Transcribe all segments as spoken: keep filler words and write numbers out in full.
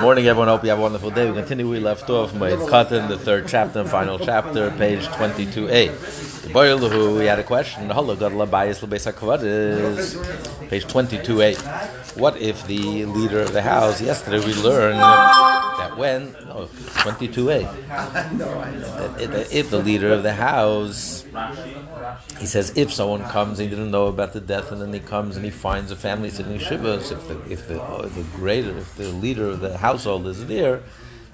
Good morning, everyone. Hope you have a wonderful day. We continue. We left off Moed Katan, the third chapter and final chapter, page twenty-two A. We had a question. Page twenty-two A. What if the leader of the house, yesterday we learned that when, no, twenty-two A, if the leader of the house, he says, if someone comes and he didn't know about the death, and then he comes and he finds a family sitting shivas, if the, if the, oh, the greater, if the leader of the household is there,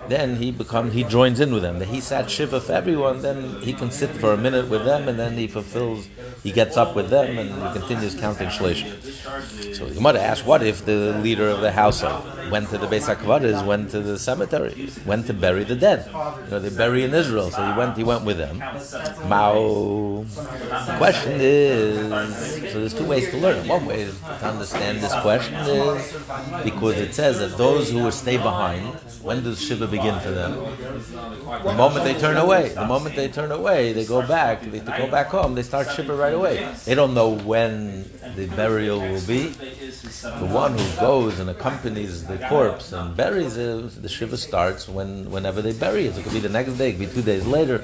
then he becomes, he joins in with them. He sat shiva for everyone, then he can sit for a minute with them, and then he fulfills, he gets up with them, and he continues counting shloshim. So the Gemara asks, what if the leader of the household went to the Beis Akvades, went to the cemetery, went to bury the dead? You know, they bury in Israel, so he went, he went with them. Mao. The question is, so there's two ways to learn. One way to understand this question is because it says that those who will stay behind, when does shiva begin for them? The moment they turn away, the moment they turn away, they go back, they go back home, they start shiva right away. They don't know when the burial will be. The one who goes and accompanies the corpse and buries it, the shiva starts when whenever they bury it. It could be the next day, it could be two days later.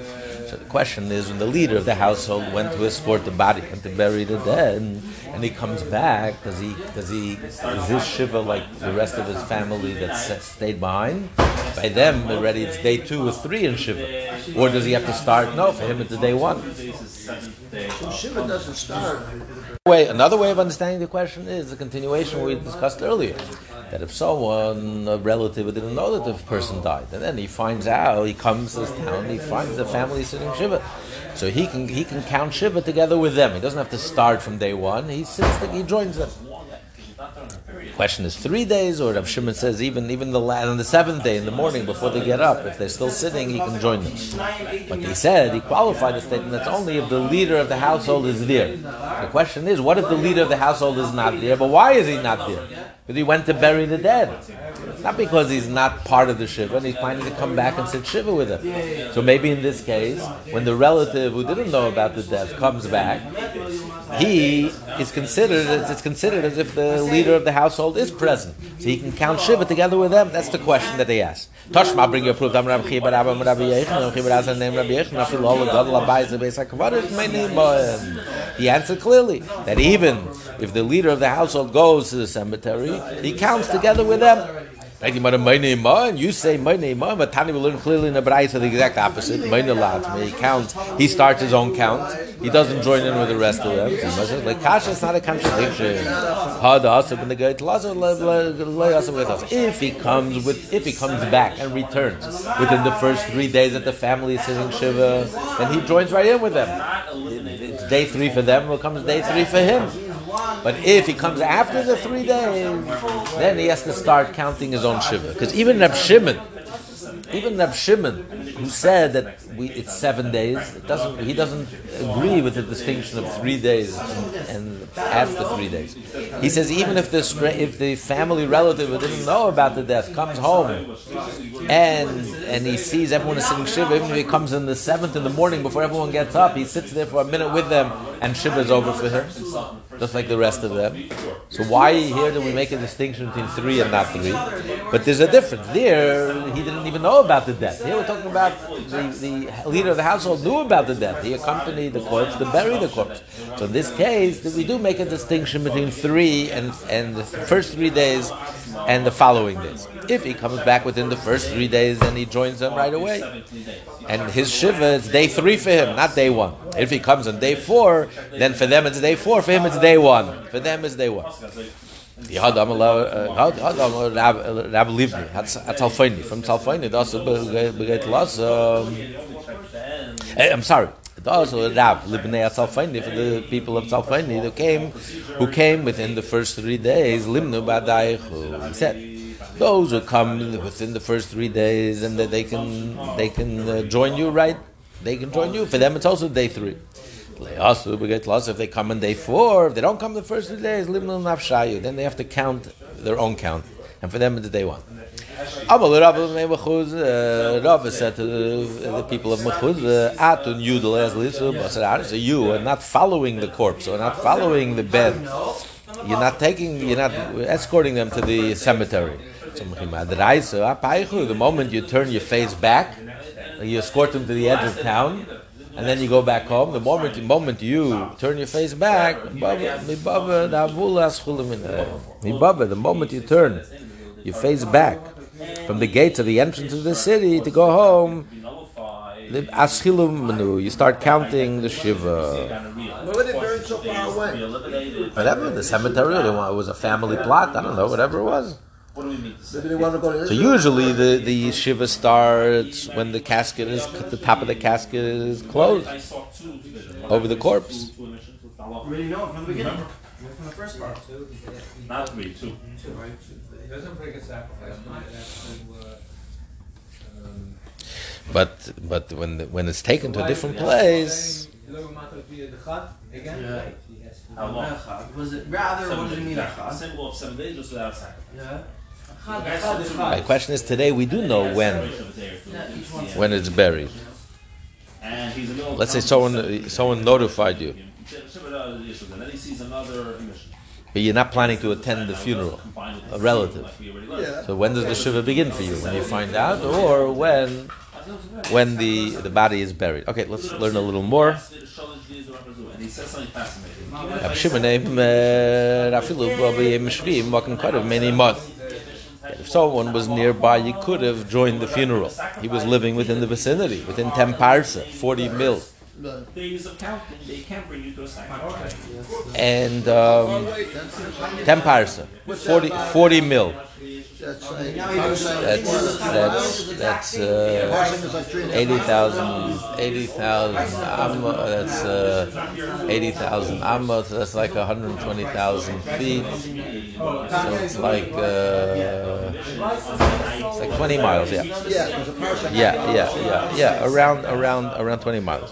So the question is, when the leader of the household went to escort the body and to bury the dead, and, and he comes back, does he, does he, is his shiva like the rest of his family that stayed behind? By them already it's day two or three in shiva, or does he have to start? No, for him it's day one. So shiva doesn't start. Way, another way of understanding the question is the continuation we discussed earlier, that if someone, a relative, didn't know that the person died, and then he finds out, he comes to this town, he finds the family sitting shiva, so he can he can count shiva together with them. He doesn't have to start from day one. He sits, he joins them. Question is three days, or Rav Shimon says even even the last, on the seventh day in the morning before they get up, if they're still sitting, he can join them. But he said he qualified the statement that's only if the leader of the household is there. The question is, what if the leader of the household is not there? But why is he not there? Because he went to bury the dead. It's not because he's not part of the shiva and he's planning to come back and sit shiva with him. So maybe in this case, when the relative who didn't know about the death comes back, he is considered, it's considered as if the leader of the household is present. So he can count shiva together with them. That's the question that they asked. Toshma, I'll bring you a proof. I'm Rabbi Abba, I'm Rabbi Yochanan, I'm name Rabbi Yochanan. He answered clearly that even if the leader of the household goes to the cemetery, he counts together with them. And you say my name, but Tani will learn clearly in the Braisa the exact opposite. He counts. He starts his own count. He doesn't join in with the rest of them. Like Kasha, it's not a contradiction. If he comes with, if he comes back and returns within the first three days that the family is sitting shiva, then he joins right in with them. It's day three for them. It comes day three for him. But if he comes after the three days, then he has to start counting his own shiva. Because even Reb Shimon, even Reb Shimon, who said that we, it's seven days, it doesn't, he doesn't agree with the distinction of three days and, and after three days. He says even if the stra- if the family relative who didn't know about the death comes home and and he sees everyone is sitting shiva, even if he comes in the seventh in the morning before everyone gets up, he sits there for a minute with them and shiva is over for him, just like the rest of them. So why here do we make a distinction between three and not three? But there's a difference. There, he didn't even know about the death. Here we're talking about the, the leader of the household knew about the death. He accompanied the corpse to bury the corpse. So in this case, we do make a distinction between three and, and the first three days and the following days. If he comes back within the first three days, then he joins them right away. And his shiva, it's day three for him, not day one. If he comes on day four, then for them it's day four, for him it's day Day one. For them is day one. From I'm sorry. Also Rav Libnei Atzalfani, for the people of Tzalfani who came, who came within the first three days. Limnu Badaichu. He said, those who come within the first three days, and that they can, they can uh, join you, right? They can join you. For them, it's also day three. If they come on day four, if they don't come the first three days, then they have to count their own count. And for them, it's day one. Rav said to the people of Mechuz, so you are not following the corpse, or not following the bed. You're not taking, you're not escorting them to the cemetery. The moment you turn your face back, you escort them to the edge of town, and then you go back home. The moment, the moment you turn your face back, the moment you turn your face back from the gates of the entrance of the city to go home, you start counting the Shiva. Where were they buried so far away? Whatever, the cemetery, it was a family plot, I don't know, whatever it was. So usually the, the Shiva starts when the casket is, the top of the casket is closed over the corpse. Already know from the beginning. From the first part. Not me, too. It doesn't break a sacrifice. But but when the, when it's taken to a different place. Again? How long? Was it rather? What does it mean? A symbol of seven days, just without sacrifice. My question is today we do know when when it's buried. Let's say someone someone notified you, but you're not planning to attend the funeral, a relative. So when does the Shiva begin for you? When you find out, or when when the, the body is buried? Okay, let's learn a little more. If someone was nearby, you could have joined the funeral. He was living within the vicinity, within ten parsa, forty mil. And um, ten parsa, forty, forty mil. That's, that's, that's uh, eighty thousand, eighty thousand amma, that's uh, eighty thousand amma, so that's like one hundred twenty thousand feet, so it's like, uh, it's like twenty miles, yeah. Yeah, yeah, yeah, yeah, around, around, around twenty miles.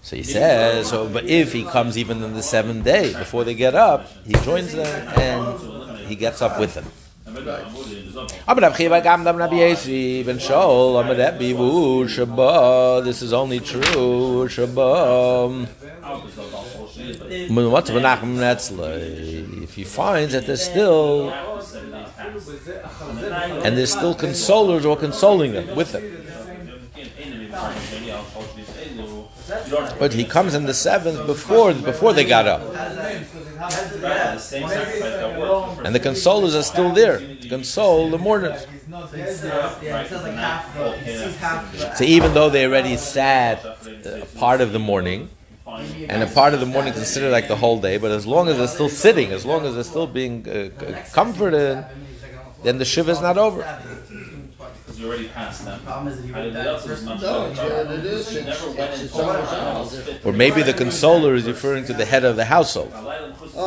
So he says, so, but if he comes even in the seventh day, before they get up, he joins them and he gets up with them. Right. This is only true. If he finds that there's still and there's still consolers or consoling them with them, but he comes in the seventh before before they got up. And the consolers are still there to console the mourners. So even though they already sat a part of the morning, and a part of the morning considered like the whole day, but as long as they're still sitting, as long as they're still being uh, comforted, then the Shiva is not over. You already passed them. Or maybe the consoler is referring to the head of the household. Oh,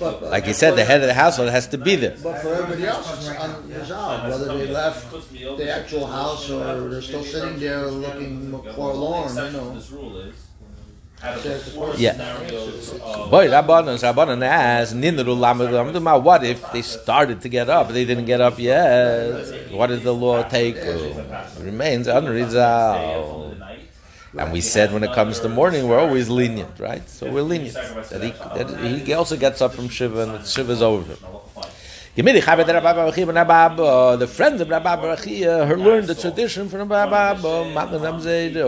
but, but, like he said, the head of the household has to be there. But for everybody else, it's unresolved. Whether they left the actual house or they're still sitting there looking forlorn, you know. Yeah. Boy, Rabbanon, Rabbanon asked, Ninru Lamadama, what if they started to get up, they didn't get up yet? What does the law take? It remains unresolved. And we said when it comes to morning, we're always lenient, right? So we're lenient. That he, that he also gets up from Shiva and Shiva's over. The friends of Rabbi Abba learned the tradition from Rabbi Abba.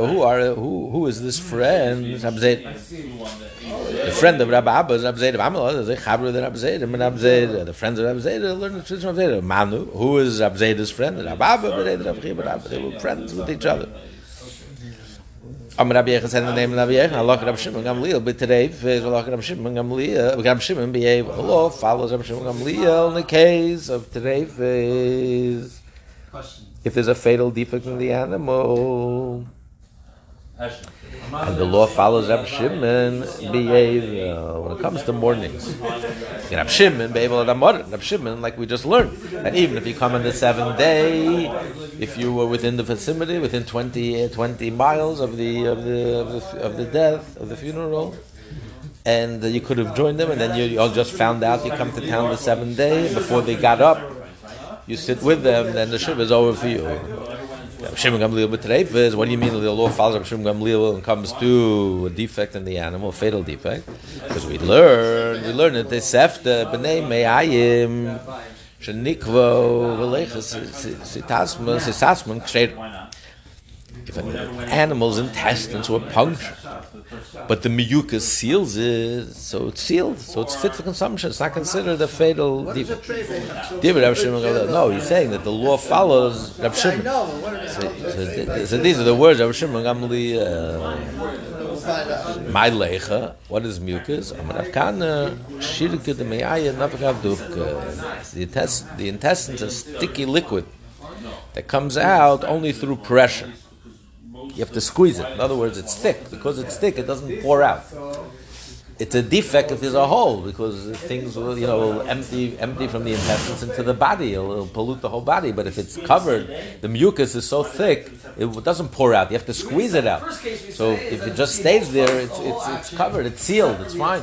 Who are who? Who is this friend? The friend of Rabbi Abba is Abzeid. The friends of Abzeid learned the tradition of Abzeid. Manu, who is Abzeid's friend? Rabbi Abba. They were friends with each other. Am Rabbi Yochanan said in the name of Rabbi Yochanan, Allah Rav Shimon Gamliel, but today Allah Rav Shimon Gamliel, Rav Shimon behave. Allah follows Rav Shimon Gamliel in the case of today. If there's a fatal defect in the animal, and the law follows Rav Shimon behave uh, when it comes to mornings. Rav Shimon behave al damor. Rav Shimon, like we just learned, that even if you come on the seventh day, if you were within the vicinity, within twenty miles of the of the of the, of the death of the funeral, and you could have joined them, and then you, you all just found out you come to town the seventh day before they got up, you sit with them, then the shiva is over for you. Rav Shimon Gamliel b'treifes. What do you mean the law follows Rav Shimon Gamliel and comes to a defect in the animal, a fatal defect? Because we learn, we learn that the sefta b'nei me'ayim. shenikvo v'leichas sitasman ksherim. If an animal's intestines were punctured, but the mucus seals it, so it's sealed, so it's fit for consumption. It's not considered a fatal defect. No, he's saying that the law follows Rav Shimon. So, so, so these are the words Rav Shimon Gamliel. My lecha, what is mucus? The intest, the intestines are sticky liquid that comes out only through pressure. You have to squeeze it. In other words, it's thick. Because it's thick, it doesn't pour out. It's a defect if there's a hole, because things will, you know, empty, empty from the intestines into the body. It'll, it'll pollute the whole body. But if it's covered, the mucus is so thick, it doesn't pour out. You have to squeeze it out. So if it just stays there, it's it's, it's covered, it's sealed, it's fine.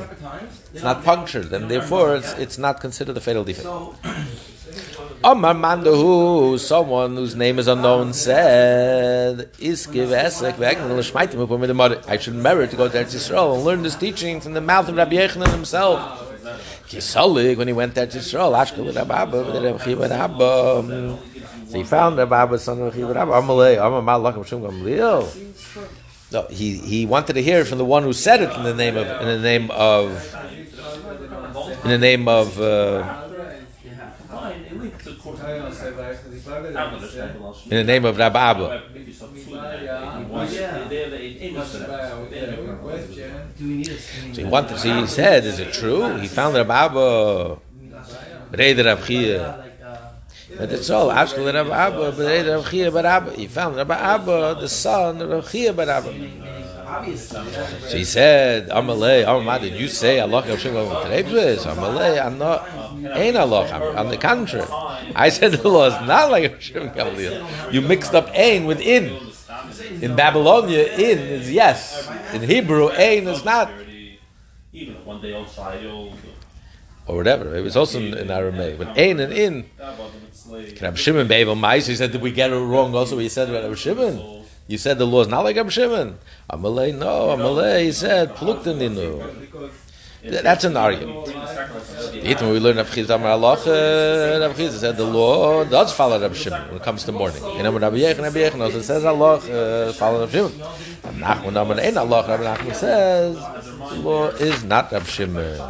It's not punctured, and therefore it's it's not considered a fatal defect. Omar Mandahu, someone whose name is unknown, said, I should merit to go to Eretz Yisrael and learn this teaching from the mouth of Rabbi Yochanan himself. Kisolig, when he went to Eretz Yisrael, so he found Rabbi Abba, son of Rebbe Ake Barakha. He he wanted to hear from the one who said it in the name of in the name of in the name of. Uh, In the name of Rabbi Abba. So he wanted. So he said, "Is it true?" He found Rabbi Abba. But it's all. Ashkel Rabbi Abba. He found Rabbi Abba, the son of Rabbi Abba. So he said, Amalei, Amalei, did you say Allah Hashem over Trebes? Amalei, I'm not, ain't Allah. I'm, on the contrary, I said the law is not like Hashem Gamliel. You mixed up ain with in. In Babylonia, in is yes. In Hebrew, ain is not. Or whatever. It was also in, in Aramaic. But ain and in. Rabbi Shimon Bevel Mais, he said, did we get it wrong also? He said about Rabbi Shimon. You said the law is not like Rabbi Shimon. Amalei, no, Amalei, he said, Pluktaninu. That's an argument. When we learn Rav Chiz Amar Halacha, Rav Chiz said the law does follow Rabbi Shimon when it comes to mourning. And when Rabbi Yochanan, Rabbi Yochanan also says Halacha follows Rabbi Shimon. And Nachman Amar Ein Halacha, Rabbi Nachman says the law is not Rabbi Shimon.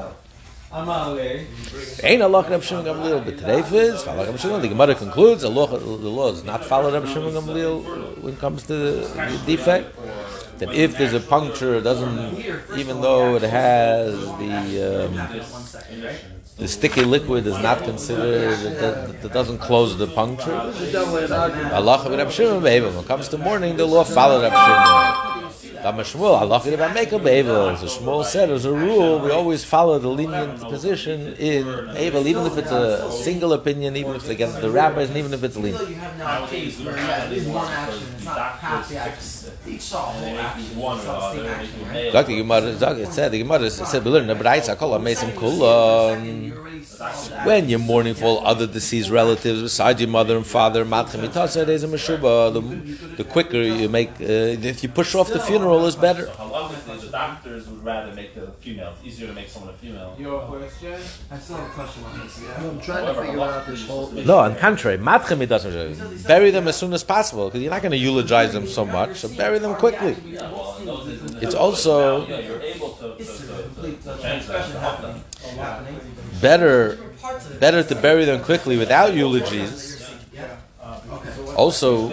Ain't a law in Rav Shimon Gamliel, but today is follow Rav Shimon. The Gemara concludes the law, the law is not follow Rav Shimon Gamliel when it comes to the defect. That if there's a puncture, it doesn't, even though it has the um, the sticky liquid, is not considered. It doesn't close the puncture. Halacha of Rav Shimon, when it comes to mourning, the law follow Rav Shimon. So Shmuel said, as a rule, we always follow the lenient position in Abel, even if it's a single opinion, even if it's against the rabbis, and even if it's lenient. It said, the Gemara said, when you're mourning for all other deceased relatives, besides your mother and father, the quicker you make, uh, if you push off the funeral, is better. A lot of the doctors would rather make the female. It's easier to make someone a female. Your question? I still have a question on this. Yeah. No, I'm trying However, to figure out this whole thing. No, on the contrary, matchemi doesn't. Bury them as soon as possible, because you're not going to eulogize them so much, so bury them quickly. It's also better, better to bury them quickly without eulogies. Also,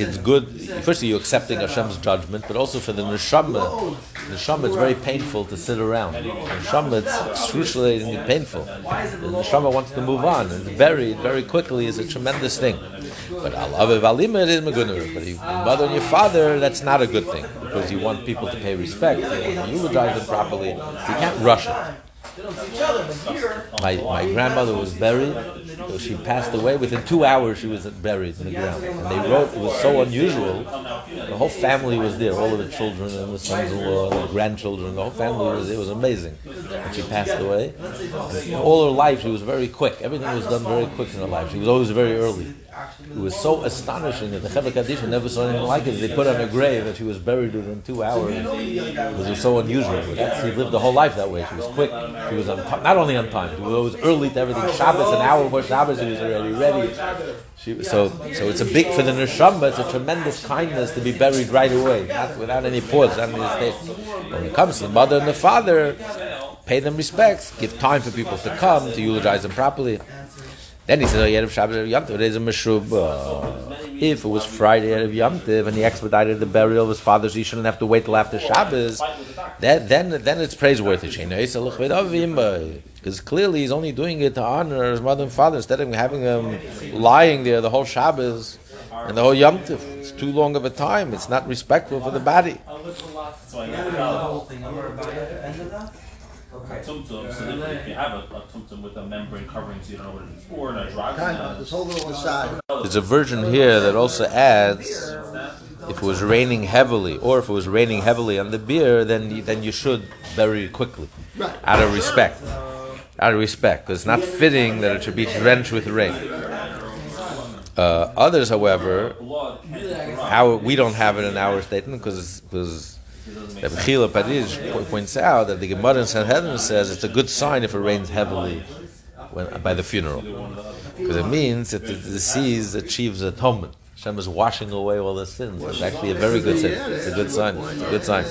it's good, firstly, you're accepting Hashem's judgment, but also for the Neshama. Neshama, it's very painful to sit around. Neshama, it's excruciatingly painful. The Neshama wants to move on, and buried very quickly is a tremendous thing. But your mother and your father, that's not a good thing, because you want people to pay respect, you want to eulogize them properly, so you can't rush it. My my grandmother was buried. She passed away. Within two hours, she was buried in the ground. And they wrote, it was so unusual. The whole family was there, all of the children and the sons-in-law and the grandchildren. The whole family was there. It was amazing. And she passed away. And all her life, she was very quick. Everything was done very quick in her life. She was always very early. It was so astonishing that the Chevra Kadisha never saw anything like it. They put on a grave that she was buried within two hours. It was so unusual. She lived the whole life that way. She was quick. She was on t- not only on time. She was early to everything. Shabbos, an hour before Shabbos, she was already ready. She, so, so it's a big for the Neshama. It's a tremendous kindness to be buried right away, not, without any pause, without any mistake. When it comes to the mother and the father, pay them respects, give time for people to come to eulogize them properly. Then he says, oh, Erev Shabbat, Yom Tiv, there's a meshubah. If it was Friday, Erev Yom Tiv, and he expedited the burial of his father, so he shouldn't have to wait till after Shabbos, then, then, then it's praiseworthy. Because clearly he's only doing it to honor his mother and father, instead of having him lying there the whole Shabbos and the whole Yom Tiv. It's too long of a time. It's not respectful for the body. Okay. Tumtum, so then if you have a, a tumtum with a membrane covering so you don't know what it's for, and a drop. There's a version here that also adds, if it was raining heavily, or if it was raining heavily on the beer, then, then you should bury quickly, right, out of respect. Out of respect, because it's not fitting that it should be drenched with rain. Uh, others, however, our, we don't have it in our statement, because it's... Rabbi Abba Padij points out that the Gemara in Sanhedrin says it's a good sign if it rains heavily when, by the funeral, because it means that the deceased achieves atonement. Hashem is washing away all the sins. It's actually a very good sign. It's a good sign. It's a good sign.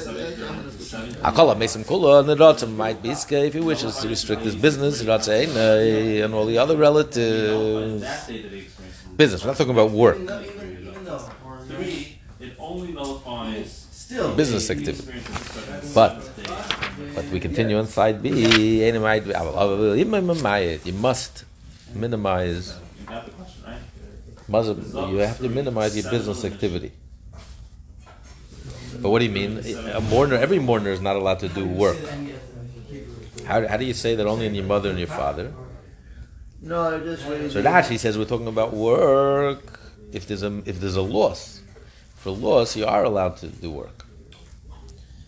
Akala Mesim Kula and the Ratzim might be if he wishes to restrict his business, Ratzim and all the other relatives. Business. We're not talking about work. Three, it only nullifies business activity, but but we continue on side B. You must minimize. You have to minimize your business activity. But what do you mean? A mourner, every mourner is not allowed to do work. How how do you say that only in your mother and your father? No, just so Rashi says we're talking about work. If there's a if there's a loss. For loss, you are allowed to do work.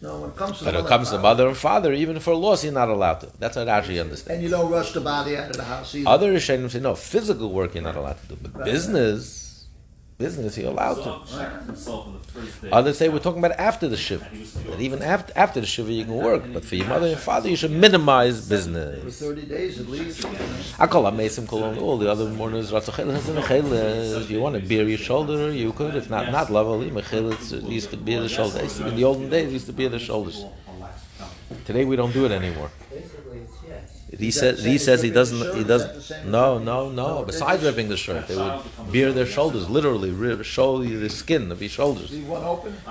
No, when it comes to but when it comes to mother and father, even for loss, you're not allowed to. That's what Rashi understands. And you don't rush the body out of the house either. Other Rishonim say, no, physical work you're not allowed to do, but right. business, business you're allowed to. Right. Others say we're talking about after the shiva. That even after after the shiva you can work, but for your mother and father, you should minimize business. For thirty days at least. I call a mesim kolon. All the other mourners, if you want to bear your shoulder, you could. If not, not lavali mechilitz used to bear the shoulders. In the olden days, used to bear the shoulders. Today we don't do it anymore. He says he says he doesn't he doesn't no no no. Besides ripping the shirt, they would bare their shoulders, literally rip show you the skin of your shoulders.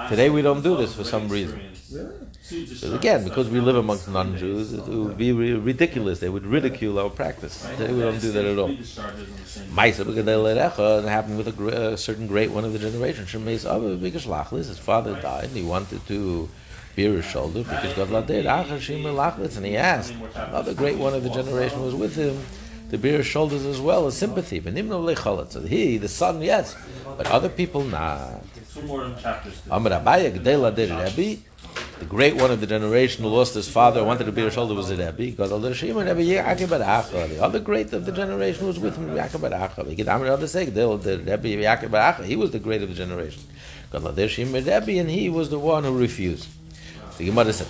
Today we don't do this for some reason. But again, because we live amongst non-Jews, it would be ridiculous. They would ridicule our practice. Today we don't do that at all. Ma'isa b'gedei, it happened with a certain great one of the generation. Shemais Abba because Lachlis, his father died, and he wanted to bear his shoulder because God ladeid achar Shimon Lachlis, and he asked another great one of the generation was with him to bear his shoulders as well as sympathy. So he, the son, yes, but other people not. The great one of the generation who lost his father wanted to bear his shoulder was the Rebbe. The other great of the generation who was with him, Ake Barakha. He was the great of the generation. And he was the one who refused. The Gemara said,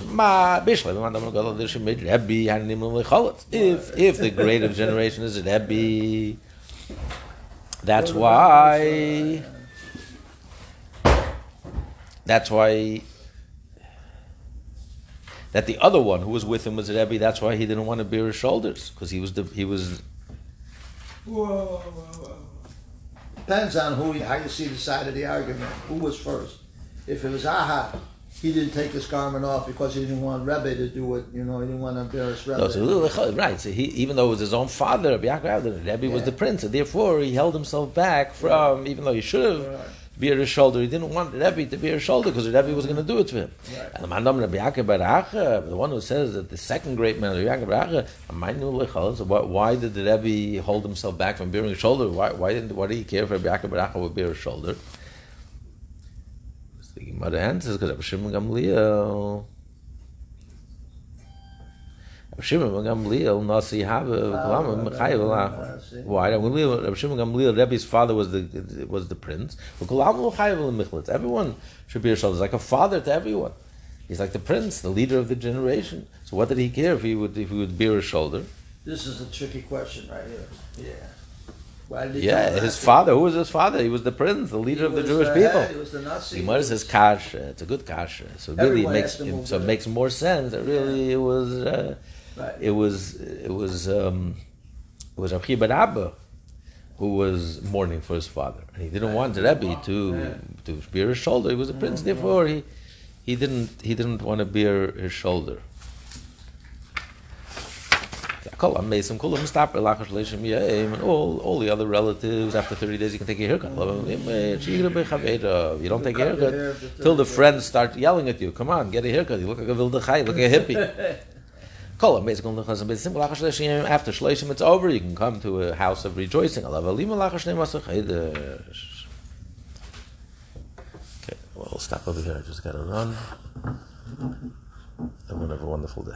if, if the great of generation is a Rebbe, that's why, that's why, that the other one who was with him was a Rebbe, that's why he didn't want to bare his shoulders, because he was, the, he was, whoa, whoa, whoa. Depends on who, how you see the side of the argument, who was first. If it was Aha, he didn't take his garment off because he didn't want Rebbe to do it. You know, he didn't want to embarrass Rebbe. No, so, right. So he, even though it was his own father, Rabbi Yochanan, Rebbe yeah. was the prince, and therefore he held himself back from. Right. Even though he should have right. bared his shoulder, he didn't want Rebbe to bare his shoulder because Rebbe was going to do it to him. Right. And the man named Rebbe Ake Barakha, the one who says that the second great man, Rebbe Ake Barakha, so why, why did the Rebbe hold himself back from bearing his shoulder? Why, why didn't? Why did he care if Rebbe Ake Barakha would bare his shoulder? The Gemara answers because Rav Shimon Gamliel, Rav Shimon Gamliel, Nasi Hava, why? Rav Shimon Gamliel, Rebbe's father was the was the prince. Everyone should be a shal. He's like a father to everyone. He's like the prince, the leader of the generation. So what did he care if he would if he would bear a shoulder? This is a tricky question right here. Yeah. Why did he yeah, his father. Who was his father? He was the prince, the leader he of the Jewish the, people. He was the Nazi. He was his kasha. It's a good kasha. So really, it makes it, so it makes more sense. It really yeah. it was. Uh, Right. It was it was um, it was Rabbi Abba who was mourning for his father, and he didn't right. want Rebbe to right. to bear his shoulder. He was a prince, mm-hmm. therefore he he didn't he didn't want to bear his shoulder. And all all the other relatives after thirty days you can take a haircut. You don't take a haircut till the friends start yelling at you. Come on, get a haircut. You look like a vildachai, look like a hippie. After Shloshim, it's over. You can come to a house of rejoicing. Okay, well, I'll stop over here. I just got to run. Everyone have a wonderful day.